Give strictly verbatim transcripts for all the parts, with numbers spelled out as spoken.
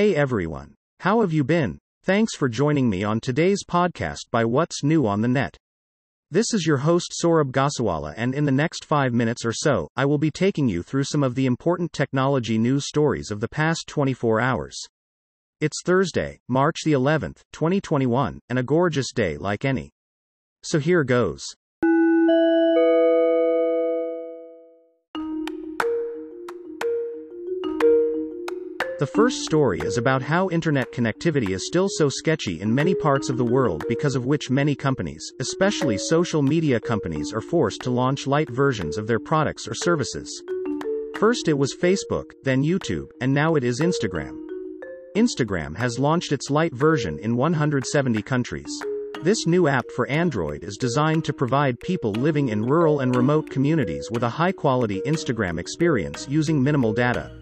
Hey everyone. How have you been? Thanks for joining me on today's podcast by What's New on the Net. This is your host Saurabh Goswala, and in the next five minutes or so, I will be taking you through some of the important technology news stories of the past twenty-four hours. It's Thursday, March the eleventh, twenty twenty-one, and a gorgeous day like any. So here goes. The first story is about how internet connectivity is still so sketchy in many parts of the world, because of which many companies, especially social media companies, are forced to launch light versions of their products or services. First it was Facebook, then YouTube, and now it is Instagram. Instagram has launched its light version in one hundred seventy countries. This new app for Android is designed to provide people living in rural and remote communities with a high-quality Instagram experience using minimal data.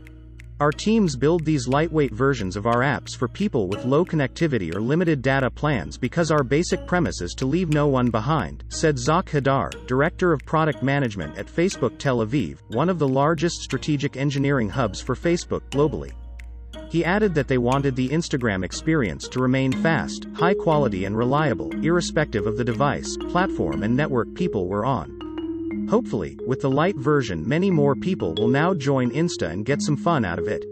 Our teams build these lightweight versions of our apps for people with low connectivity or limited data plans, because our basic premise is to leave no one behind, said Zak Hadar, Director of Product Management at Facebook Tel Aviv, one of the largest strategic engineering hubs for Facebook globally. He added that they wanted the Instagram experience to remain fast, high quality and reliable, irrespective of the device, platform and network people were on. Hopefully, with the light version, many more people will now join Insta and get some fun out of it.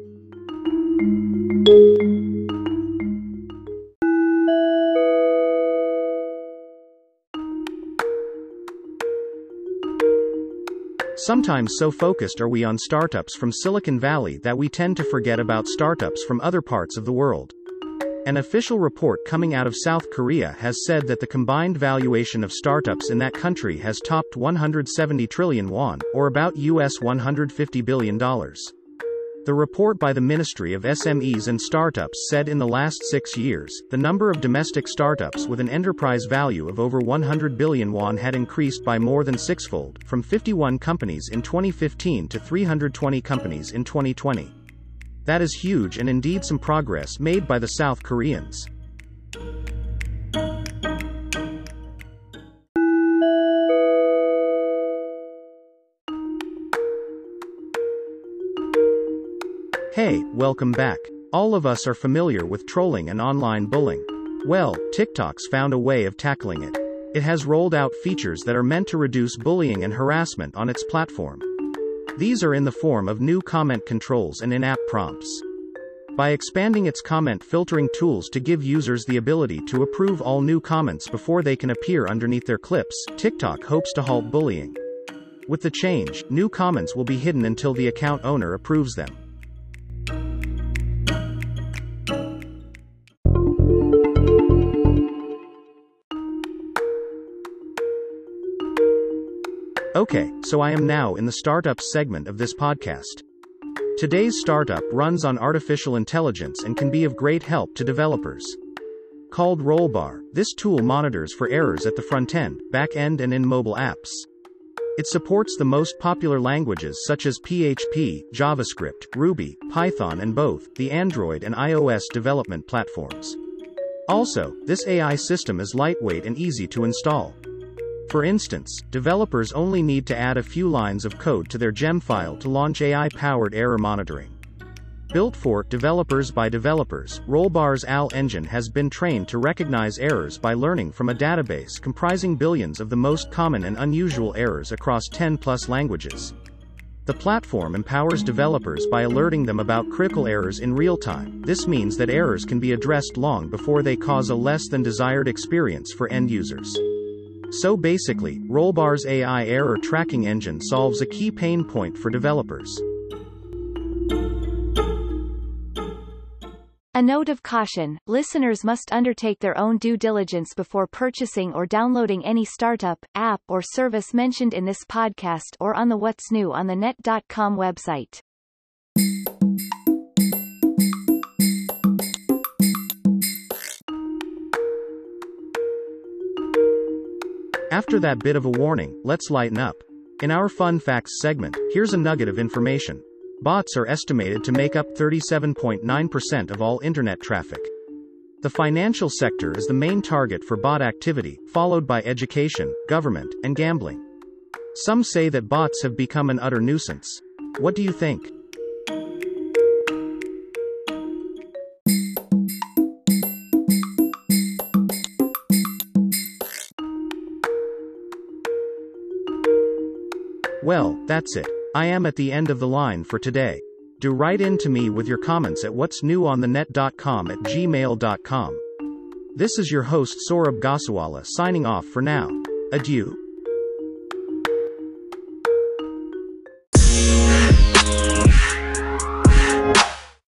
Sometimes so focused are we on startups from Silicon Valley that we tend to forget about startups from other parts of the world. An official report coming out of South Korea has said that the combined valuation of startups in that country has topped one hundred seventy trillion won, or about U S one hundred fifty billion dollars. The report by the Ministry of S M Es and Startups said in the last six years, the number of domestic startups with an enterprise value of over one hundred billion won had increased by more than sixfold, from fifty-one companies in twenty fifteen to three hundred twenty companies in twenty twenty. That is huge, and indeed some progress made by the South Koreans. Hey, welcome back. All of us are familiar with trolling and online bullying. Well, TikTok's found a way of tackling it. It has rolled out features that are meant to reduce bullying and harassment on its platform. These are in the form of new comment controls and in-app prompts. By expanding its comment filtering tools to give users the ability to approve all new comments before they can appear underneath their clips, TikTok hopes to halt bullying. With the change, new comments will be hidden until the account owner approves them. Okay, so I am now in the startups segment of this podcast. Today's startup runs on artificial intelligence and can be of great help to developers. Called Rollbar, this tool monitors for errors at the front end, back end and in mobile apps. It supports the most popular languages such as P H P, JavaScript, Ruby, Python and both the Android and iOS development platforms. Also, this A I system is lightweight and easy to install. For instance, developers only need to add a few lines of code to their gem file to launch A I-powered error monitoring. Built for developers by developers, Rollbar's A L engine has been trained to recognize errors by learning from a database comprising billions of the most common and unusual errors across ten plus languages. The platform empowers developers by alerting them about critical errors in real time. This means that errors can be addressed long before they cause a less than desired experience for end users. So basically, Rollbar's A I error tracking engine solves a key pain point for developers. A note of caution: listeners must undertake their own due diligence before purchasing or downloading any startup, app or service mentioned in this podcast or on the What's New on the net dot com website. After that bit of a warning, let's lighten up. In our fun facts segment, here's a nugget of information. Bots are estimated to make up thirty-seven point nine percent of all internet traffic. The financial sector is the main target for bot activity, followed by education, government, and gambling. Some say that bots have become an utter nuisance. What do you think? Well, that's it. I am at the end of the line for today. Do write in to me with your comments at what's new on the net dot com at gmail dot com. This is your host Saurabh Goswala signing off for now. Adieu.